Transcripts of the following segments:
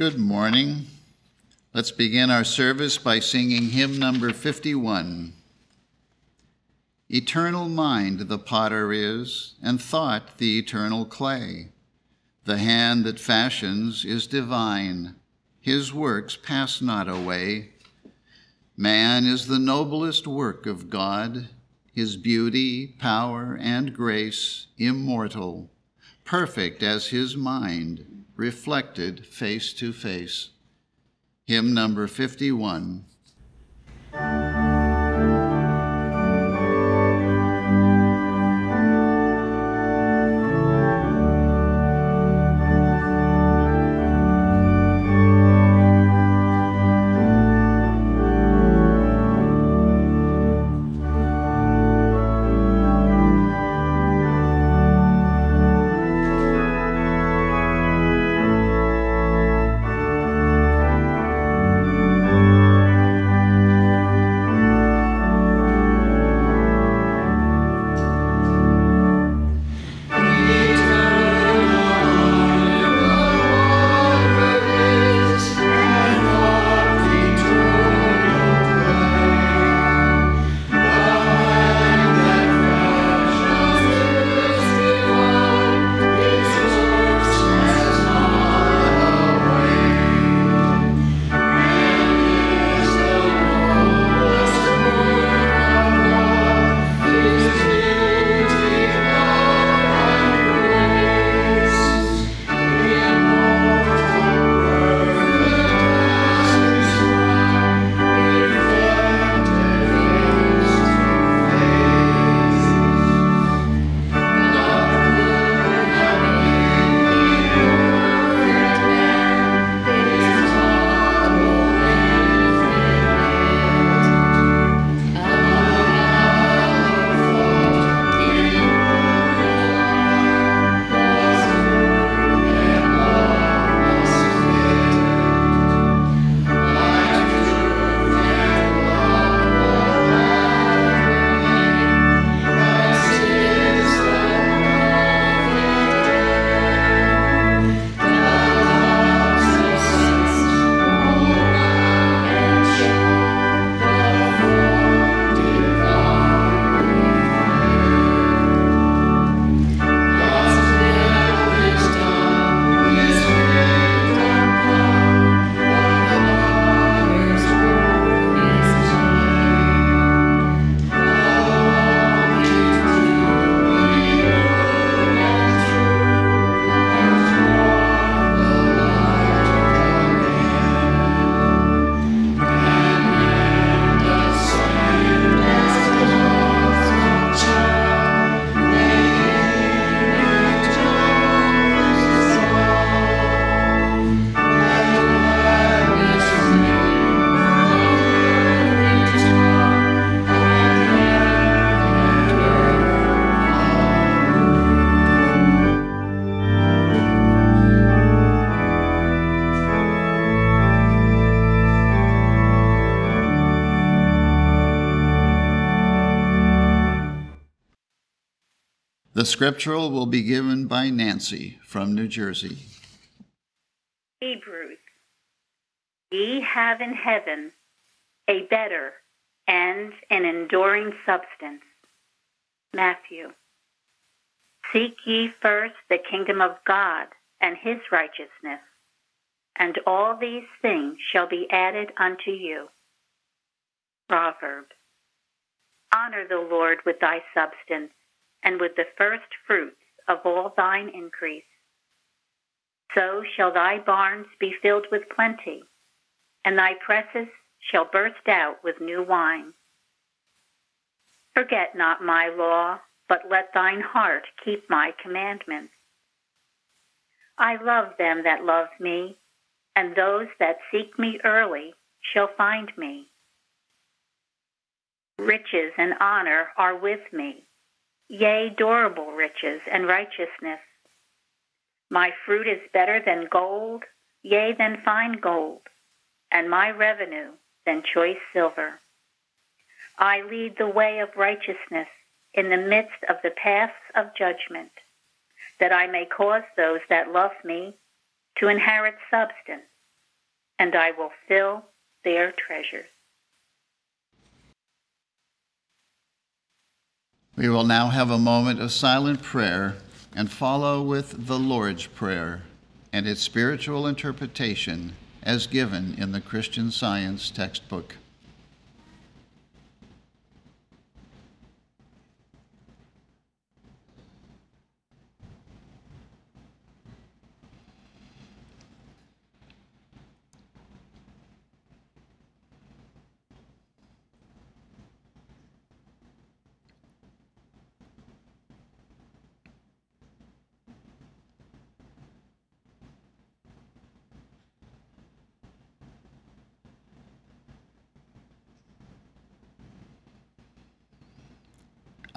Good morning. Let's begin our service by singing hymn number 51. Eternal mind the potter is, and thought the eternal clay. The hand that fashions is divine. His works pass not away. Man is the noblest work of God, his beauty, power, and grace immortal, perfect as his mind, reflected face to face. Hymn number 51. The scriptural will be given by Nancy from New Jersey. Hebrews. Ye have in heaven a better and an enduring substance. Matthew. Seek ye first the kingdom of God and his righteousness, and all these things shall be added unto you. Proverb. Honor the Lord with thy substance, and with the first fruits of all thine increase. So shall thy barns be filled with plenty, and thy presses shall burst out with new wine. Forget not my law, but let thine heart keep my commandments. I love them that love me, and those that seek me early shall find me. Riches and honor are with me, yea, durable riches and righteousness. My fruit is better than gold, yea, than fine gold, and my revenue than choice silver. I lead the way of righteousness in the midst of the paths of judgment, that I may cause those that love me to inherit substance and I will fill their treasures. We will now have a moment of silent prayer and follow with the Lord's Prayer and its spiritual interpretation as given in the Christian Science textbook.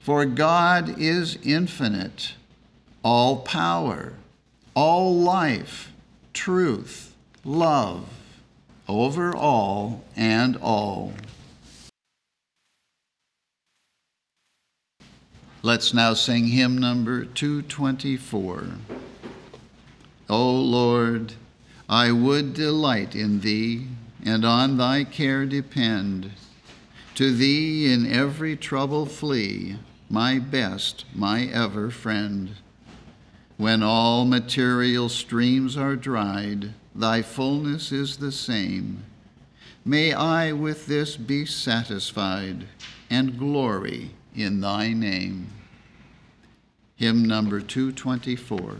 For God is infinite, all power, all life, truth, love, over all and all. Let's now sing hymn number 224. O Lord, I would delight in thee and on thy care depend. To thee in every trouble flee, my best, my ever friend. When all material streams are dried, thy fullness is the same. May I with this be satisfied and glory in thy name. Hymn number 224.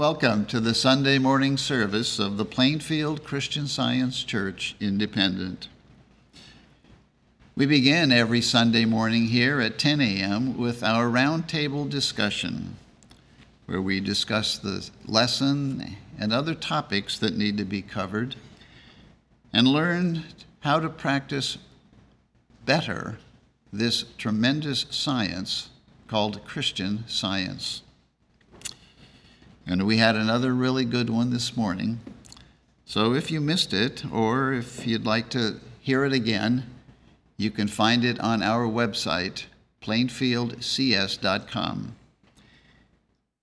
Welcome to the Sunday morning service of the Plainfield Christian Science Church Independent. We begin every Sunday morning here at 10 a.m. with our roundtable discussion, where we discuss the lesson and other topics that need to be covered and learn how to practice better this tremendous science called Christian Science. And we had another really good one this morning. So if you missed it, or if you'd like to hear it again, you can find it on our website, plainfieldcs.com.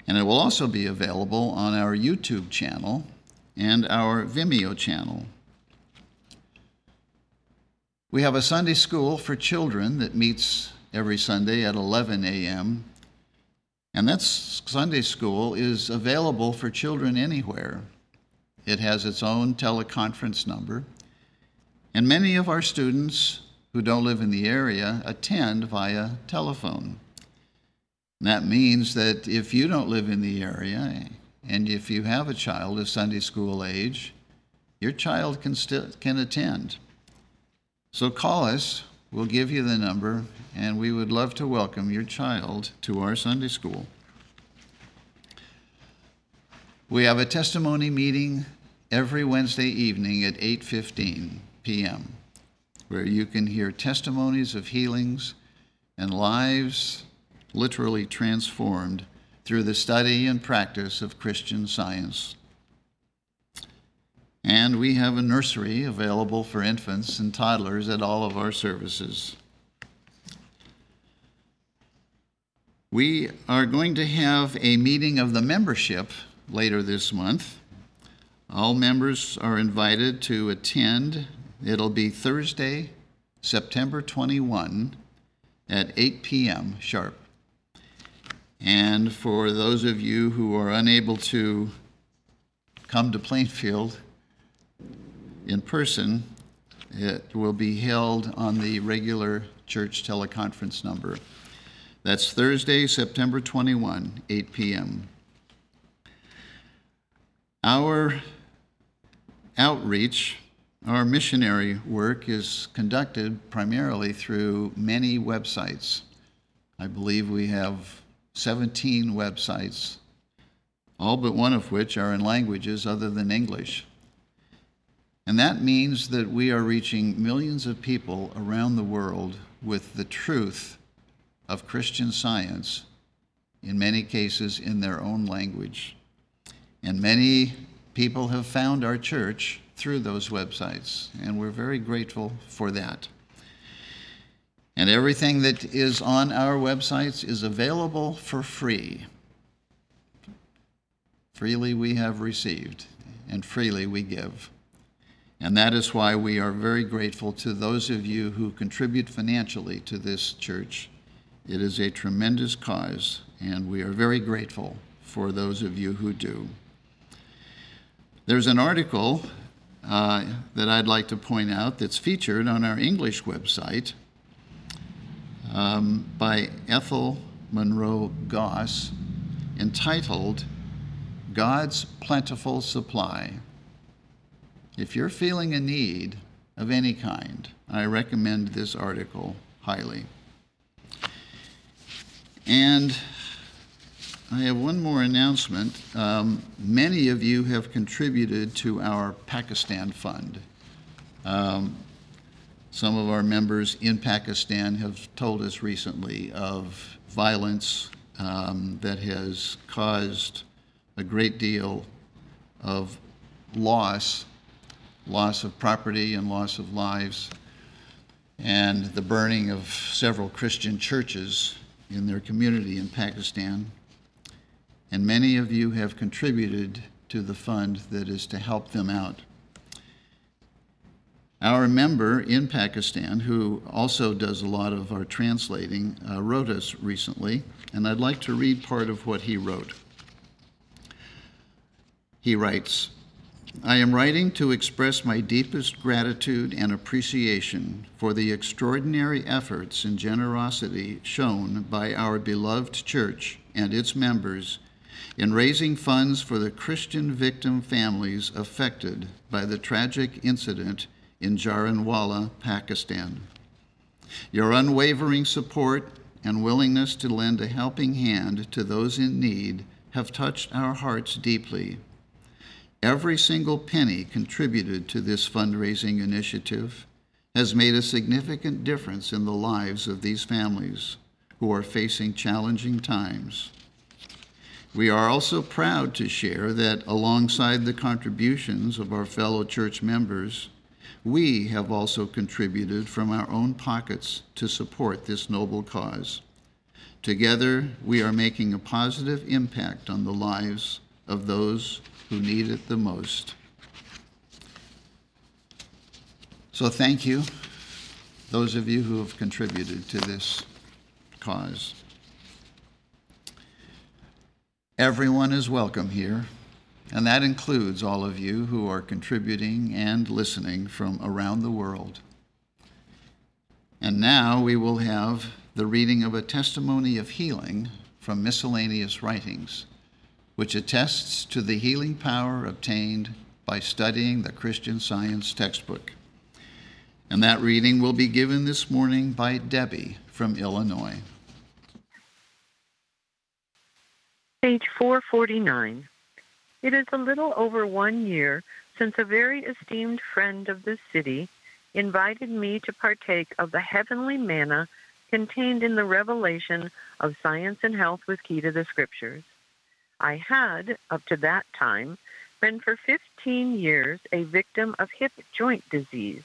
And it will also be available on our YouTube channel and our Vimeo channel. We have a Sunday school for children that meets every Sunday at 11 a.m., and that Sunday school is available for children anywhere. It has its own teleconference number, and many of our students who don't live in the area attend via telephone. And that means that if you don't live in the area, and if you have a child of Sunday school age, your child can attend. So call us. We'll give you the number, and we would love to welcome your child to our Sunday school. We have a testimony meeting every Wednesday evening at 8:15 p.m., where you can hear testimonies of healings and lives literally transformed through the study and practice of Christian Science. And we have a nursery available for infants and toddlers at all of our services. We are going to have a meeting of the membership later this month. All members are invited to attend. It'll be Thursday, September 21 at 8 p.m. sharp. And for those of you who are unable to come to Plainfield in person, it will be held on the regular church teleconference number. That's Thursday, September 21, 8 p.m. Our outreach, our missionary work, is conducted primarily through many websites. I believe we have 17 websites, all but one of which are in languages other than English. And that means that we are reaching millions of people around the world with the truth of Christian Science, in many cases in their own language. And many people have found our church through those websites, and we're very grateful for that. And everything that is on our websites is available for free. Freely we have received, and freely we give. And that is why we are very grateful to those of you who contribute financially to this church. It is a tremendous cause, and we are very grateful for those of you who do. There's an article that I'd like to point out that's featured on our English website by Ethel Monroe Goss, entitled "God's Plentiful Supply." If you're feeling a need of any kind, I recommend this article highly. And I have one more announcement. Many of you have contributed to our Pakistan Fund. Some of our members in Pakistan have told us recently of violence that has caused a great deal of loss of property and loss of lives, and the burning of several Christian churches in their community in Pakistan. And many of you have contributed to the fund that is to help them out. Our member in Pakistan, who also does a lot of our translating, wrote us recently, and I'd like to read part of what he wrote. He writes, "I am writing to express my deepest gratitude and appreciation for the extraordinary efforts and generosity shown by our beloved church and its members in raising funds for the Christian victim families affected by the tragic incident in Jaranwala, Pakistan. Your unwavering support and willingness to lend a helping hand to those in need have touched our hearts deeply. Every single penny contributed to this fundraising initiative has made a significant difference in the lives of these families who are facing challenging times. We are also proud to share that alongside the contributions of our fellow church members, we have also contributed from our own pockets to support this noble cause. Together, we are making a positive impact on the lives of those who need it the most. So thank you, those of you who have contributed to this cause. Everyone is welcome here, and that includes all of you who are contributing and listening from around the world. And now we will have the reading of a testimony of healing from miscellaneous writings, which attests to the healing power obtained by studying the Christian Science textbook. And that reading will be given this morning by Debbie from Illinois. Page 449. It is a little over 1 year since a very esteemed friend of this city invited me to partake of the heavenly manna contained in the revelation of Science and Health with Key to the Scriptures. I had, up to that time, been for 15 years a victim of hip joint disease,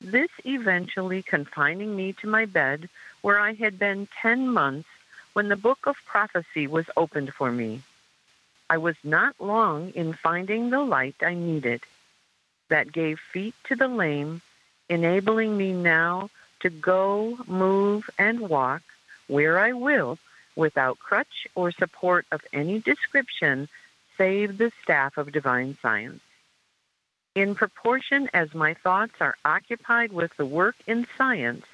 this eventually confining me to my bed where I had been 10 months when the book of prophecy was opened for me. I was not long in finding the light I needed that gave feet to the lame, enabling me now to go, move, and walk where I will without crutch or support of any description save the staff of divine science. In proportion as my thoughts are occupied with the work in science,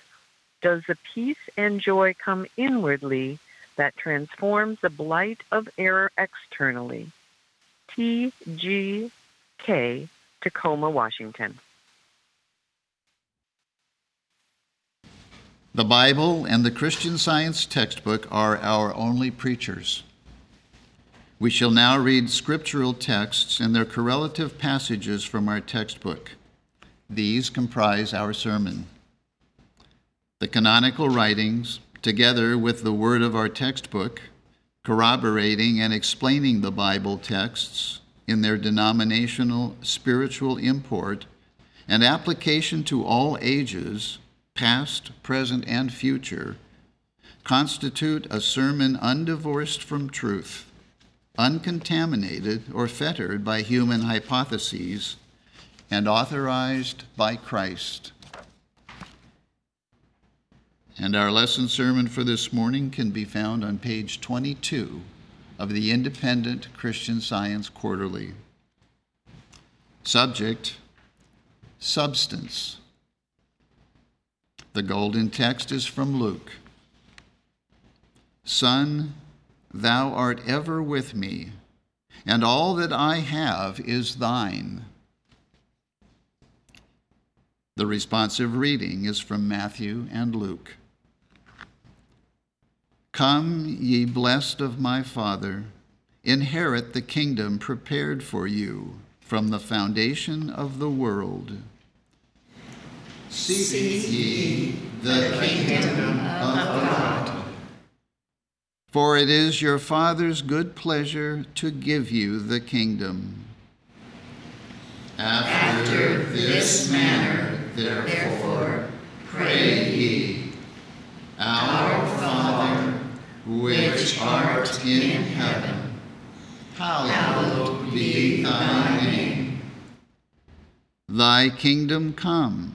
does the peace and joy come inwardly that transforms the blight of error externally. T.G.K., Tacoma, Washington. The Bible and the Christian Science textbook are our only preachers. We shall now read scriptural texts and their correlative passages from our textbook. These comprise our sermon. The canonical writings, together with the word of our textbook, corroborating and explaining the Bible texts in their denominational spiritual import and application to all ages, past, present, and future, constitute a sermon undivorced from truth, uncontaminated or fettered by human hypotheses, and authorized by Christ. And our lesson sermon for this morning can be found on page 22 of the Independent Christian Science Quarterly. Subject, substance. The golden text is from Luke. Son, thou art ever with me, and all that I have is thine. The responsive reading is from Matthew and Luke. Come, ye blessed of my Father, inherit the kingdom prepared for you from the foundation of the world. Seek ye the kingdom of God. For it is your Father's good pleasure to give you the kingdom. After this manner, therefore, pray ye, Our Father, which art in heaven, hallowed be thy name. Thy kingdom come,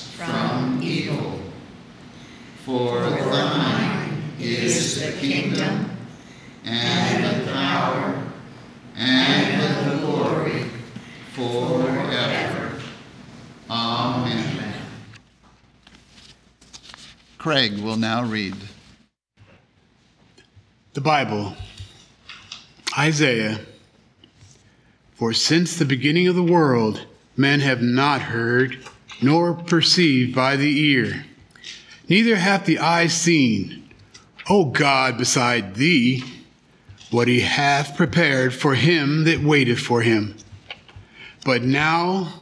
from evil. For thine is the kingdom, and the power, and the glory, forever. Amen. Craig will now read. The Bible, Isaiah. For since the beginning of the world, men have not heard, nor perceived by the ear, neither hath the eye seen, O God, beside thee, what he hath prepared for him that waiteth for him. But now,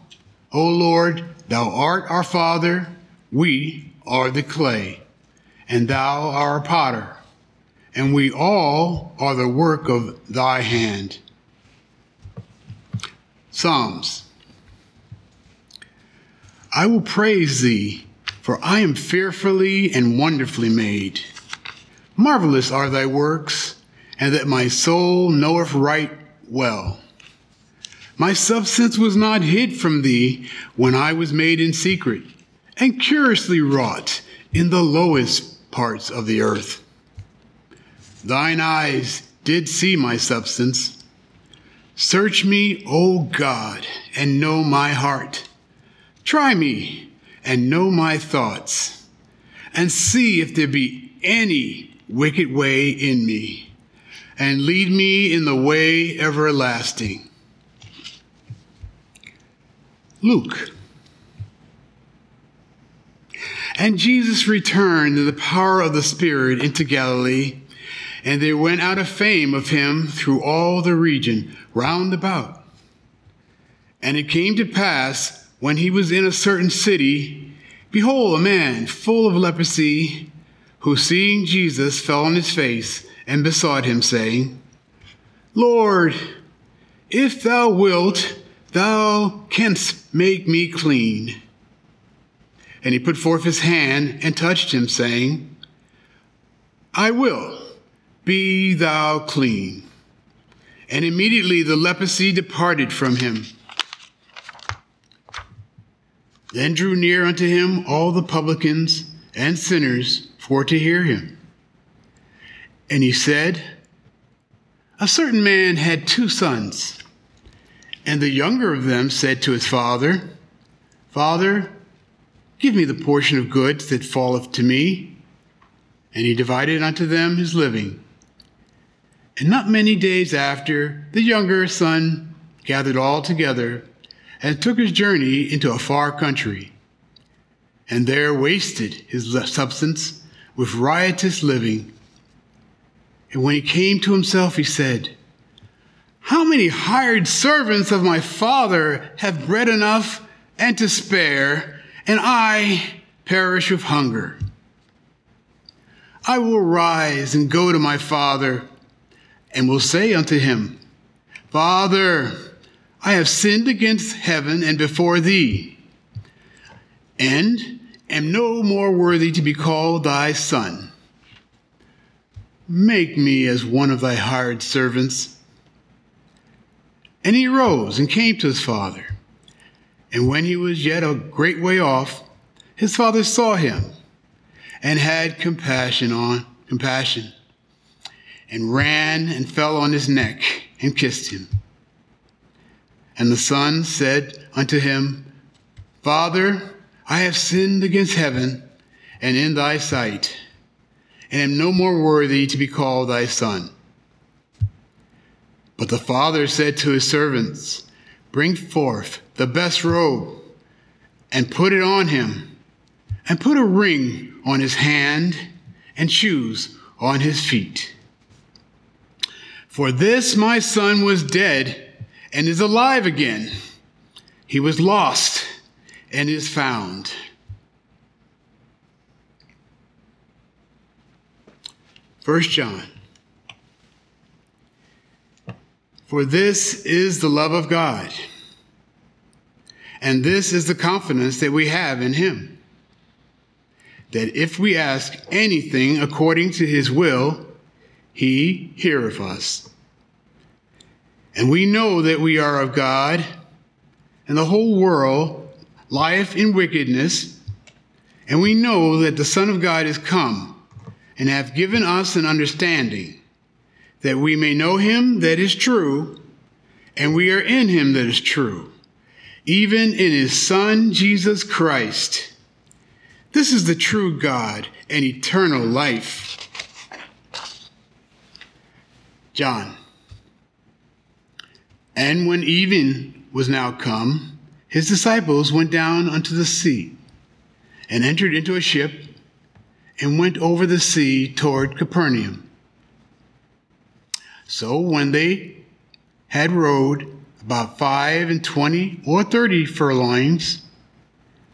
O Lord, thou art our Father, we are the clay, and thou our potter, and we all are the work of thy hand. Psalms. I will praise thee, for I am fearfully and wonderfully made. Marvelous are thy works, and that my soul knoweth right well. My substance was not hid from thee when I was made in secret, and curiously wrought in the lowest parts of the earth. Thine eyes did see my substance. Search me, O God, and know my heart. Try me and know my thoughts, and see if there be any wicked way in me, and lead me in the way everlasting. Luke. And Jesus returned in the power of the Spirit into Galilee, and there went out a fame of him through all the region round about. And it came to pass, when he was in a certain city, behold, a man full of leprosy, who seeing Jesus fell on his face and besought him, saying, Lord, if thou wilt, thou canst make me clean. And he put forth his hand and touched him, saying, I will, be thou clean. And immediately the leprosy departed from him. Then drew near unto him all the publicans and sinners for to hear him. And he said, A certain man had 2 sons, and the younger of them said to his father, Father, give me the portion of goods that falleth to me. And he divided unto them his living. And not many days after, the younger son gathered all together, and took his journey into a far country, and there wasted his substance with riotous living. And when he came to himself, he said, How many hired servants of my father have bread enough and to spare, and I perish with hunger? I will rise and go to my father, and will say unto him, Father, I have sinned against heaven and before thee, and am no more worthy to be called thy son. Make me as one of thy hired servants. And he rose and came to his father. And when he was yet a great way off, his father saw him, and had compassion, and ran and fell on his neck and kissed him. And the son said unto him, Father, I have sinned against heaven and in thy sight, and am no more worthy to be called thy son. But the father said to his servants, Bring forth the best robe, and put it on him, and put a ring on his hand, and shoes on his feet. For this my son was dead, and is alive again. He was lost and is found. First John. For this is the love of God, and this is the confidence that we have in him, that if we ask anything according to his will, he heareth us. And we know that we are of God, and the whole world lieth in wickedness. And we know that the Son of God is come, and hath given us an understanding, that we may know him that is true, and we are in him that is true, even in his Son, Jesus Christ. This is the true God and eternal life. John. And when even was now come, his disciples went down unto the sea, and entered into a ship, and went over the sea toward Capernaum. So when they had rowed about 25 or 30 furlongs,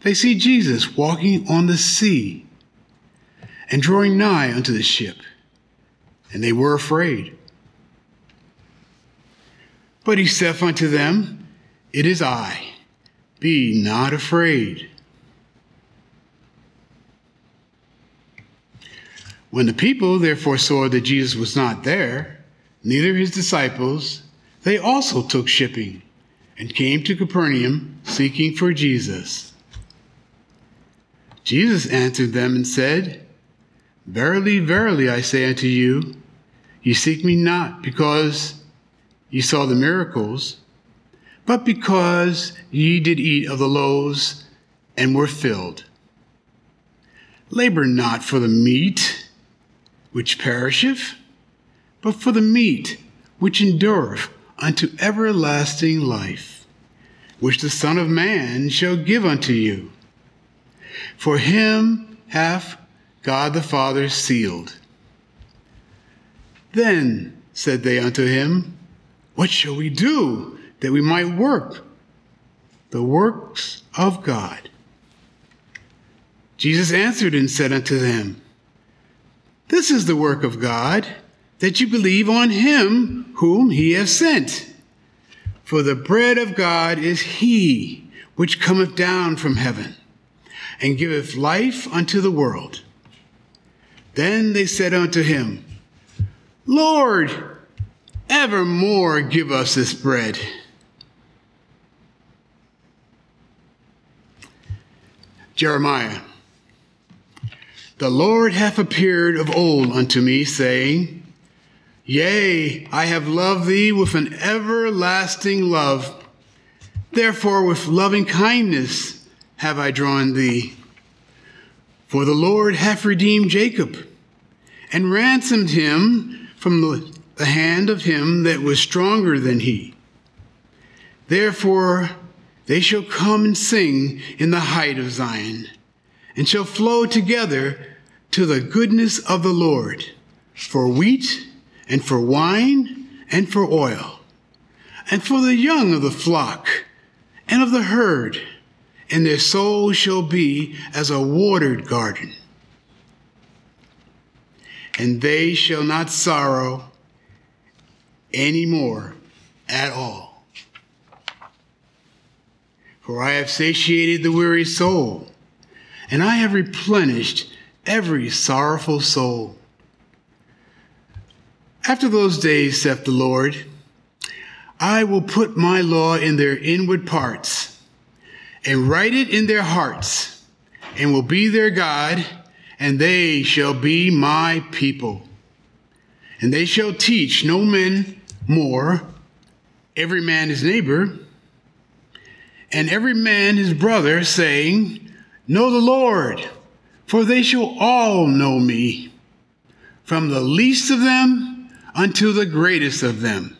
they see Jesus walking on the sea, and drawing nigh unto the ship, and they were afraid. But he saith unto them, It is I, be not afraid. When the people therefore saw that Jesus was not there, neither his disciples, they also took shipping, and came to Capernaum, seeking for Jesus. Jesus answered them and said, Verily, verily, I say unto you, ye seek me not because ye saw the miracles, but because ye did eat of the loaves and were filled. Labor not for the meat which perisheth, but for the meat which endureth unto everlasting life, which the Son of Man shall give unto you. For him hath God the Father sealed. Then said they unto him, What shall we do that we might work the works of God? Jesus answered and said unto them, This is the work of God, that you believe on him whom he hath sent. For the bread of God is he which cometh down from heaven, and giveth life unto the world. Then they said unto him, Lord, evermore give us this bread. Jeremiah. The Lord hath appeared of old unto me, saying, Yea, I have loved thee with an everlasting love. Therefore with loving kindness have I drawn thee. For the Lord hath redeemed Jacob, and ransomed him from the hand of him that was stronger than he. Therefore they shall come and sing in the height of Zion, and shall flow together to the goodness of the Lord, for wheat, and for wine, and for oil, and for the young of the flock, and of the herd, and their soul shall be as a watered garden. And they shall not sorrow anymore at all. For I have satiated the weary soul, and I have replenished every sorrowful soul. After those days, saith the Lord, I will put my law in their inward parts, and write it in their hearts, and will be their God, and they shall be my people. And they shall teach no man more, every man his neighbor, and every man his brother, saying, Know the Lord, for they shall all know me, from the least of them unto the greatest of them,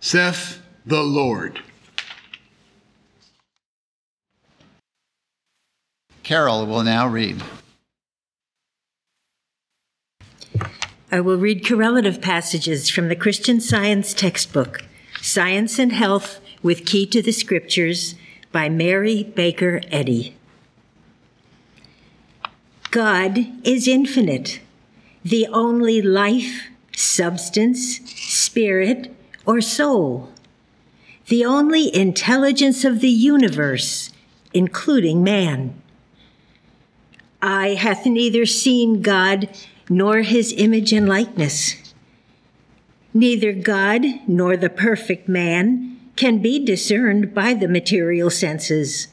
saith the Lord. Carol will now read. I will read correlative passages from the Christian Science textbook, Science and Health with Key to the Scriptures, by Mary Baker Eddy. God is infinite, the only life, substance, spirit, or soul, the only intelligence of the universe, including man. Eye hath neither seen God nor his image and likeness. Neither God nor the perfect man can be discerned by the material senses.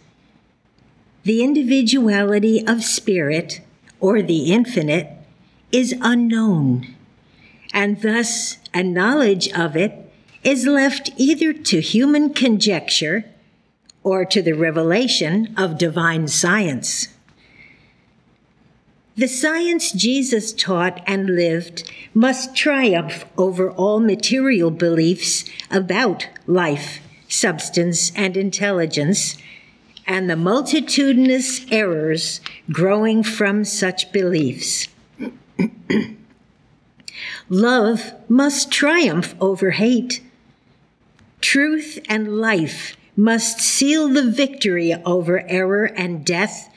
The individuality of spirit, or the infinite, is unknown, and thus a knowledge of it is left either to human conjecture or to the revelation of divine science. The science Jesus taught and lived must triumph over all material beliefs about life, substance, and intelligence, and the multitudinous errors growing from such beliefs. Love must triumph over hate. Truth and life must seal the victory over error and death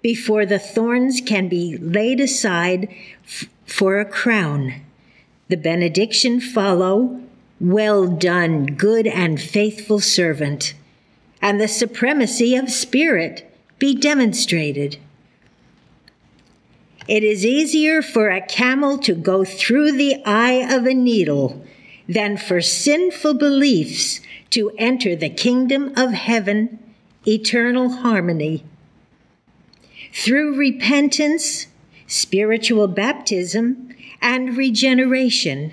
before the thorns can be laid aside for a crown. The benediction follow, "Well done, good and faithful servant," and the supremacy of spirit be demonstrated. It is easier for a camel to go through the eye of a needle than for sinful beliefs to enter the kingdom of heaven, eternal harmony. Through repentance, spiritual baptism, and regeneration,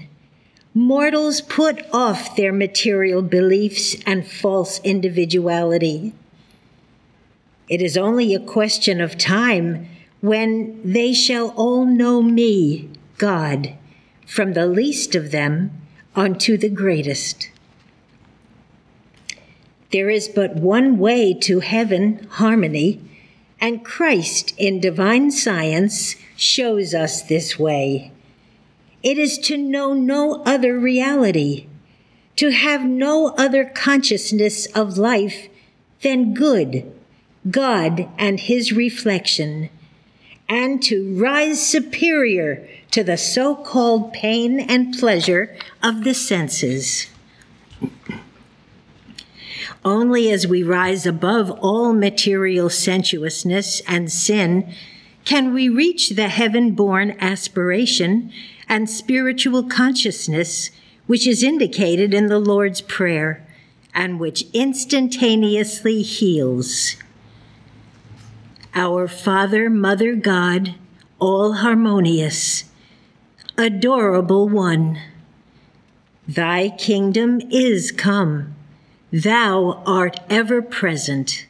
mortals put off their material beliefs and false individuality. It is only a question of time when they shall all know me, God, from the least of them unto the greatest. There is but one way to heaven, harmony, and Christ in divine science shows us this way. It is to know no other reality, to have no other consciousness of life than good, God and his reflection, and to rise superior to the so-called pain and pleasure of the senses. Only as we rise above all material sensuousness and sin can we reach the heaven-born aspiration and spiritual consciousness which is indicated in the Lord's Prayer and which instantaneously heals. Our Father, Mother, God, all harmonious, adorable one, thy kingdom is come. Thou art ever present.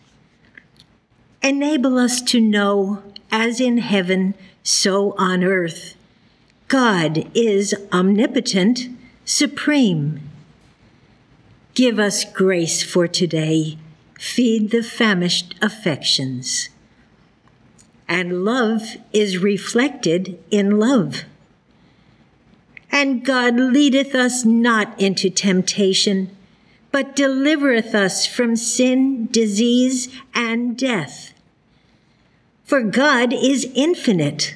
Enable us to know, as in heaven, so on earth, God is omnipotent, supreme. Give us grace for today. Feed the famished affections. And love is reflected in love. And God leadeth us not into temptation, but delivereth us from sin, disease, and death. For God is infinite,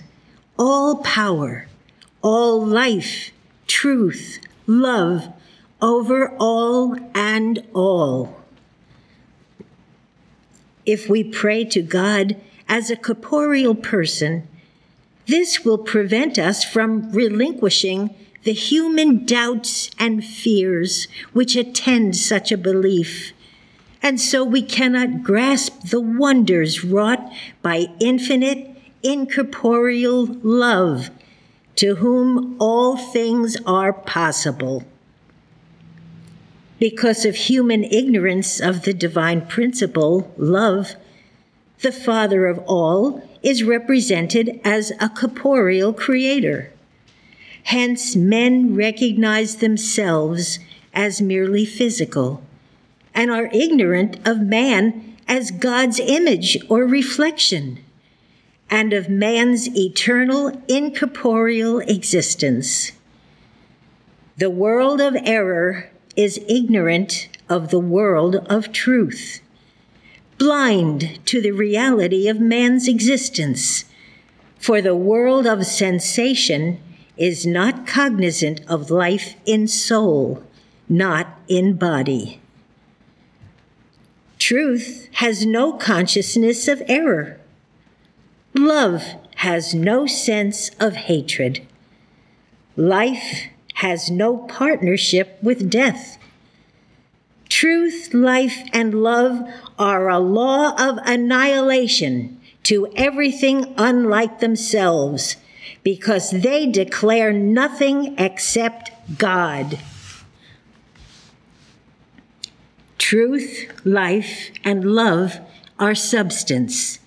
all power, all life, truth, love, over all and all. If we pray to God as a corporeal person, this will prevent us from relinquishing the human doubts and fears which attend such a belief, and so we cannot grasp the wonders wrought by infinite, incorporeal love, to whom all things are possible. Because of human ignorance of the divine principle, love, the Father of all is represented as a corporeal creator. Hence, men recognize themselves as merely physical and are ignorant of man as God's image or reflection and of man's eternal incorporeal existence. The world of error is ignorant of the world of truth, blind to the reality of man's existence, for the world of sensation is not cognizant of life in soul, not in body. Truth has no consciousness of error. Love has no sense of hatred. Life has no partnership with death. Truth, life, and love are a law of annihilation to everything unlike themselves, because they declare nothing except God. Truth, life, and love are substance.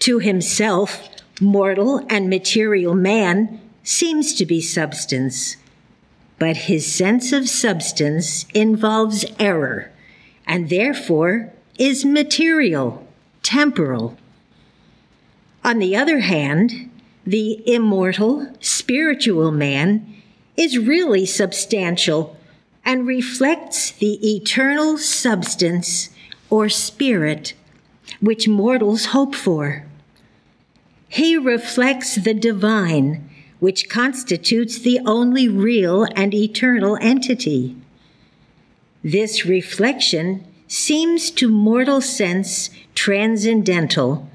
To himself, mortal and material man seems to be substance, but his sense of substance involves error, and therefore is material, temporal. On the other hand, the immortal, spiritual man is really substantial and reflects the eternal substance or spirit which mortals hope for. He reflects the divine, which constitutes the only real and eternal entity. This reflection seems to mortal sense transcendental,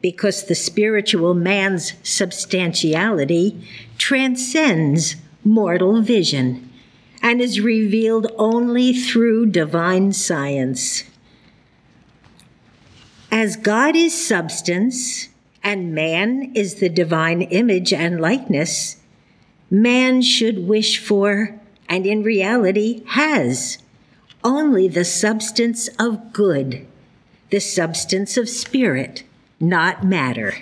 because the spiritual man's substantiality transcends mortal vision and is revealed only through divine science. As God is substance, and man is the divine image and likeness, man should wish for, and in reality has, only the substance of good, the substance of spirit, not matter.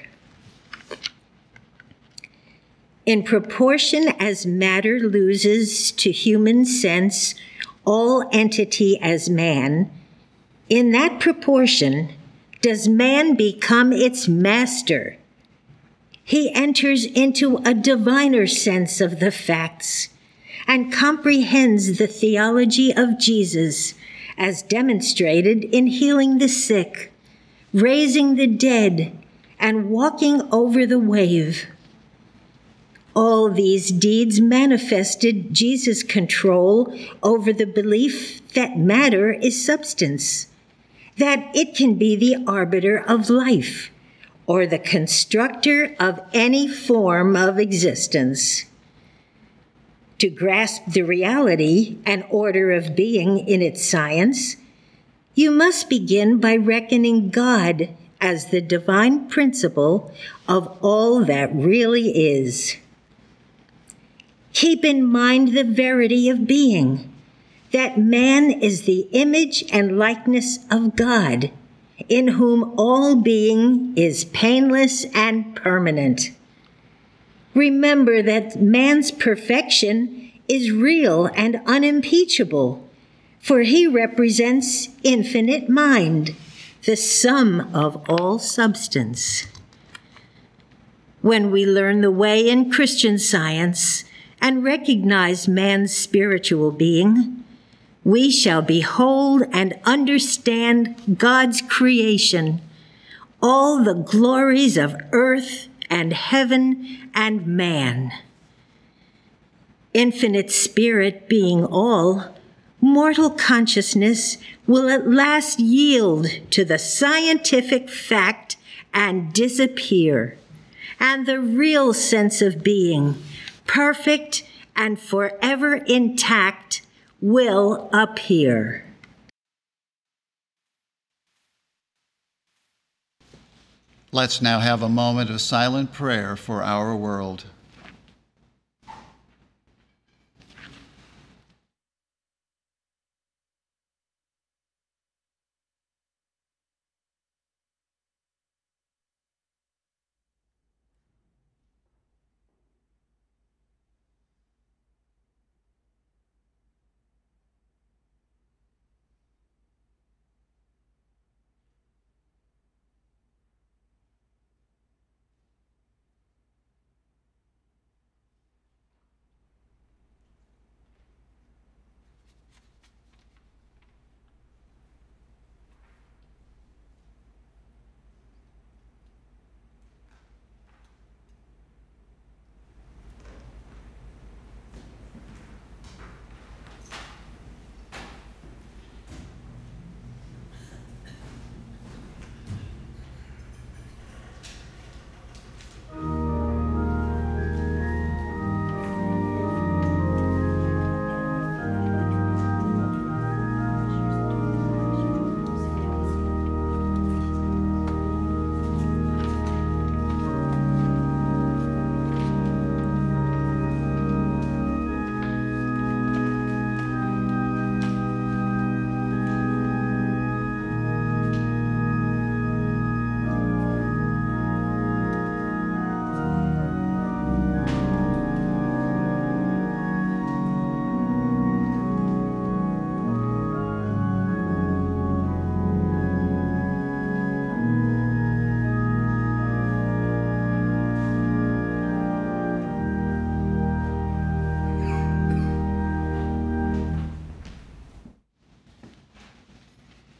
In proportion as matter loses to human sense all entity as man, in that proportion does man become its master. He enters into a diviner sense of the facts and comprehends the theology of Jesus as demonstrated in healing the sick, raising the dead, and walking over the wave. All these deeds manifested Jesus' control over the belief that matter is substance, that it can be the arbiter of life or the constructor of any form of existence. To grasp the reality and order of being in its science, you must begin by reckoning God as the divine principle of all that really is. Keep in mind the verity of being, that man is the image and likeness of God, in whom all being is painless and permanent. Remember that man's perfection is real and unimpeachable, for he represents infinite mind, the sum of all substance. When we learn the way in Christian Science and recognize man's spiritual being, we shall behold and understand God's creation, all the glories of earth and heaven and man. Infinite spirit being all, mortal consciousness will at last yield to the scientific fact and disappear, and the real sense of being, perfect and forever intact, will appear. Let's now have a moment of silent prayer for our world.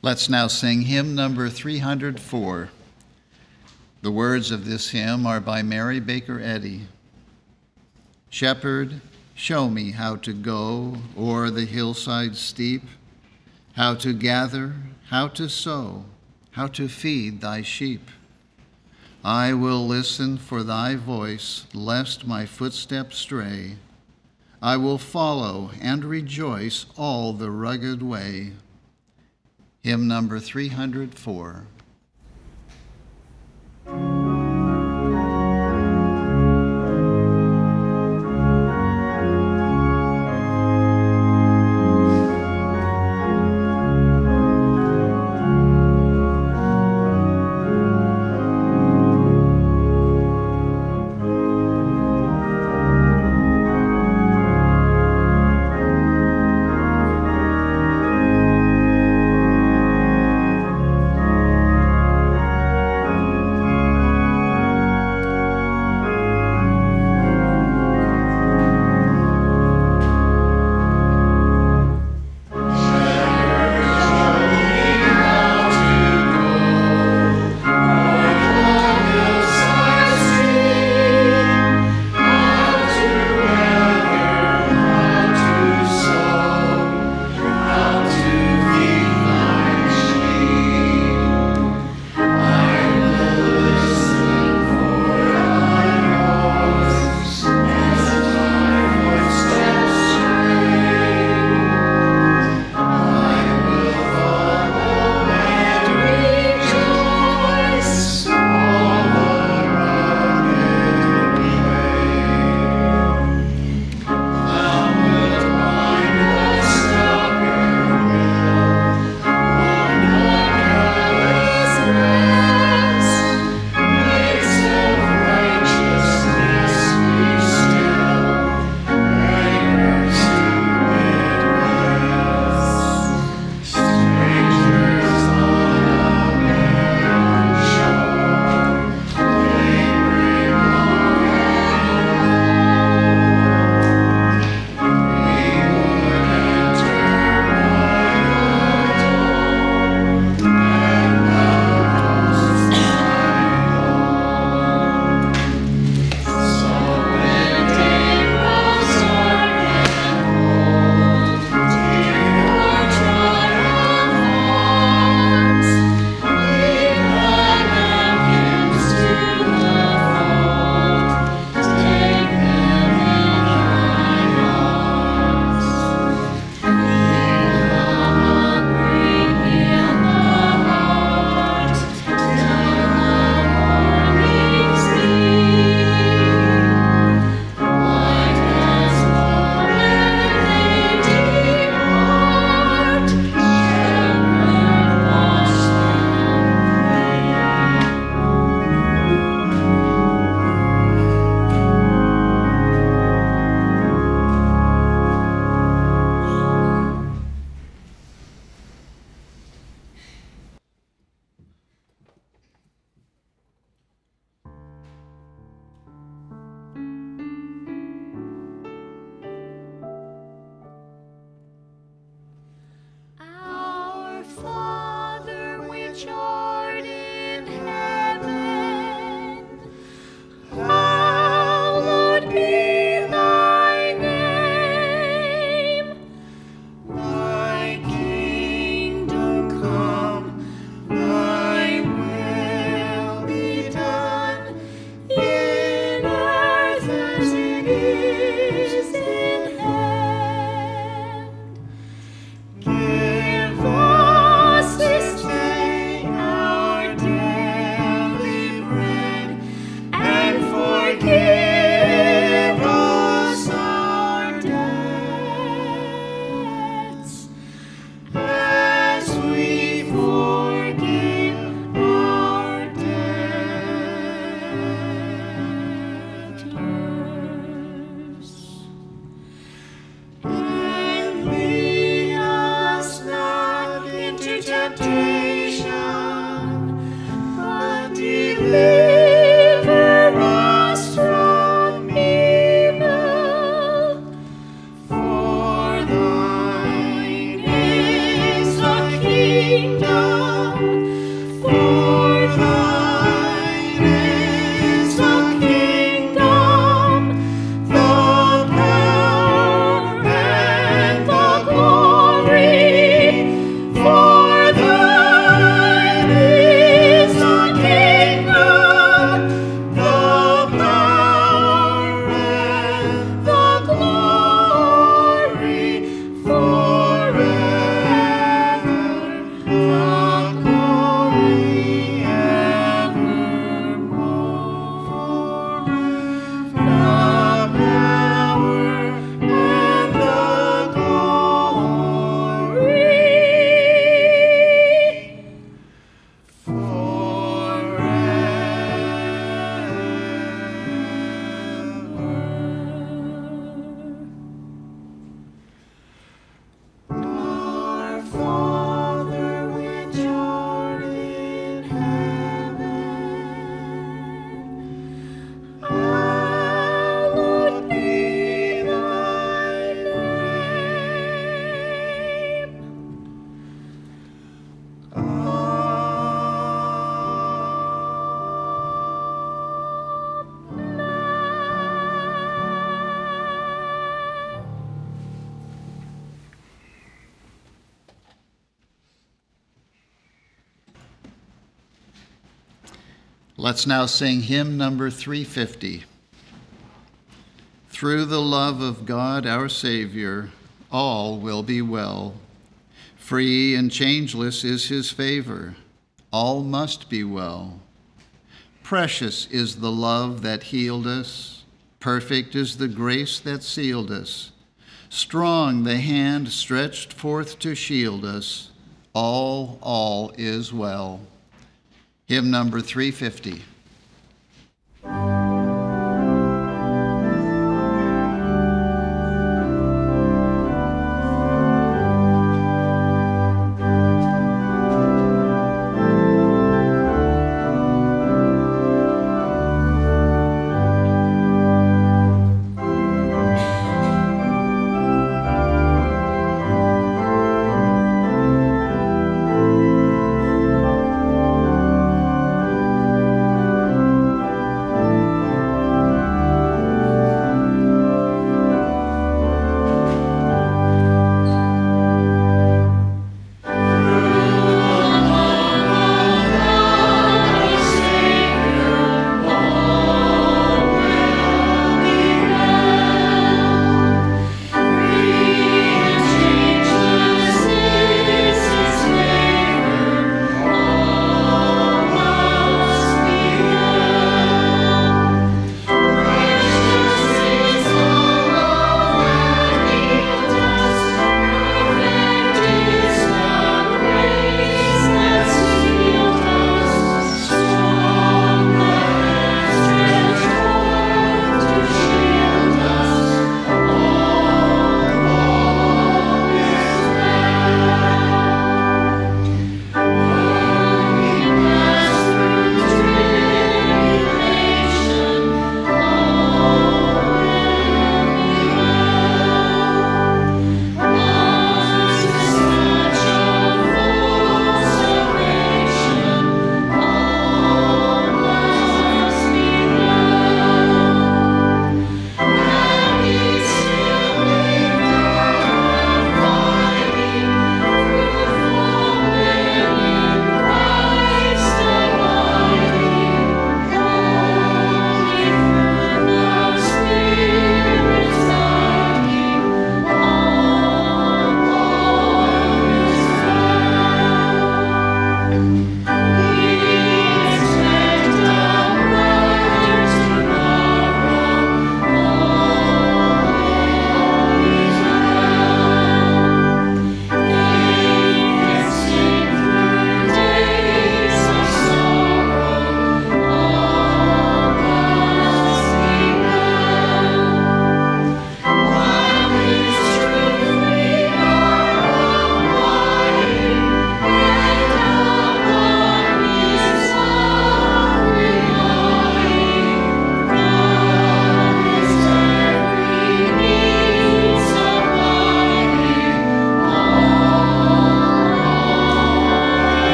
Let's now sing hymn number 304. The words of this hymn are by Mary Baker Eddy. Shepherd, show me how to go o'er the hillside steep, how to gather, how to sow, how to feed thy sheep. I will listen for thy voice, lest my footsteps stray. I will follow and rejoice all the rugged way. Hymn number 304. Let's now sing hymn number 350. Through the love of God our Savior, all will be well. Free and changeless is his favor. All must be well. Precious is the love that healed us. Perfect is the grace that sealed us. Strong the hand stretched forth to shield us. All is well. Hymn number 350.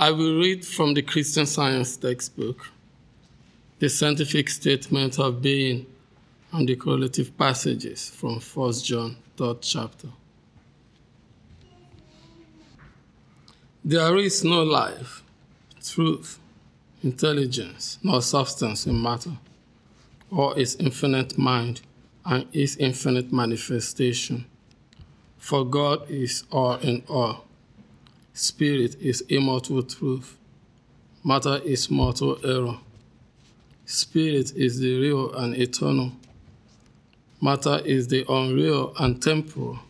I will read from the Christian Science textbook, the scientific statement of being, and the correlative passages from 1 John, 3rd chapter. There is no life, truth, intelligence, nor substance in matter, or its infinite mind and its infinite manifestation. For God is all in all. Spirit is immortal truth. Matter is mortal error. Spirit is the real and eternal. Matter is the unreal and temporal.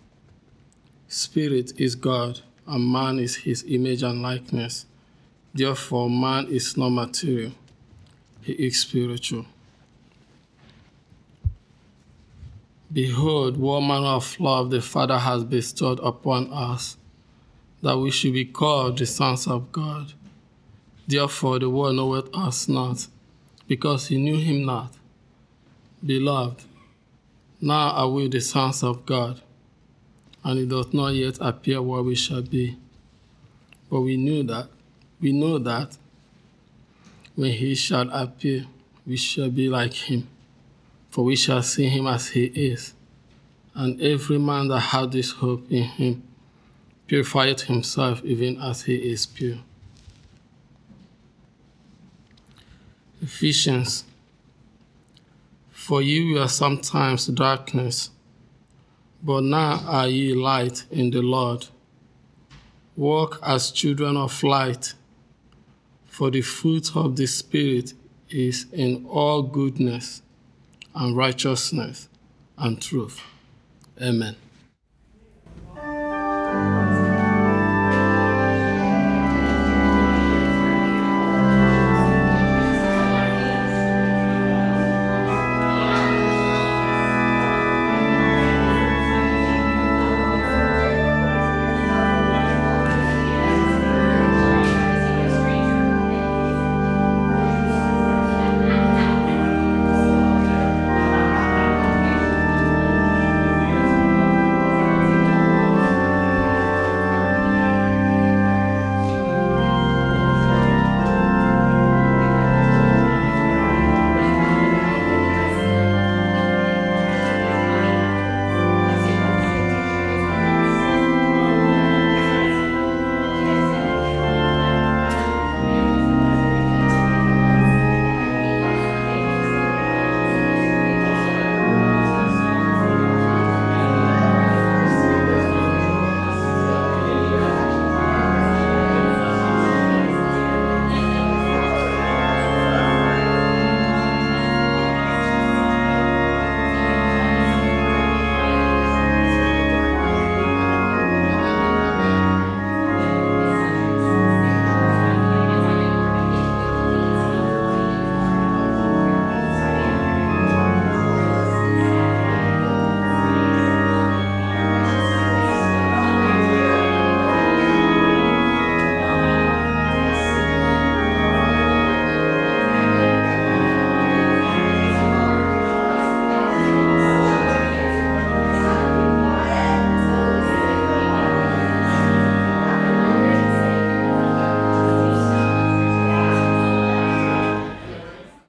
Spirit is God, and man is his image and likeness. Therefore, man is not material. He is spiritual. Behold, what manner of love the Father has bestowed upon us, that we should be called the sons of God. Therefore, the world knoweth us not, because he knew him not. Beloved, now are we the sons of God, and it doth not yet appear what we shall be. But we know that when he shall appear, we shall be like him, for we shall see him as he is. And every man that hath this hope in him purifieth himself even as he is pure. Ephesians. For you were sometimes darkness, but now are ye light in the Lord. Walk as children of light, for the fruit of the Spirit is in all goodness and righteousness and truth. Amen.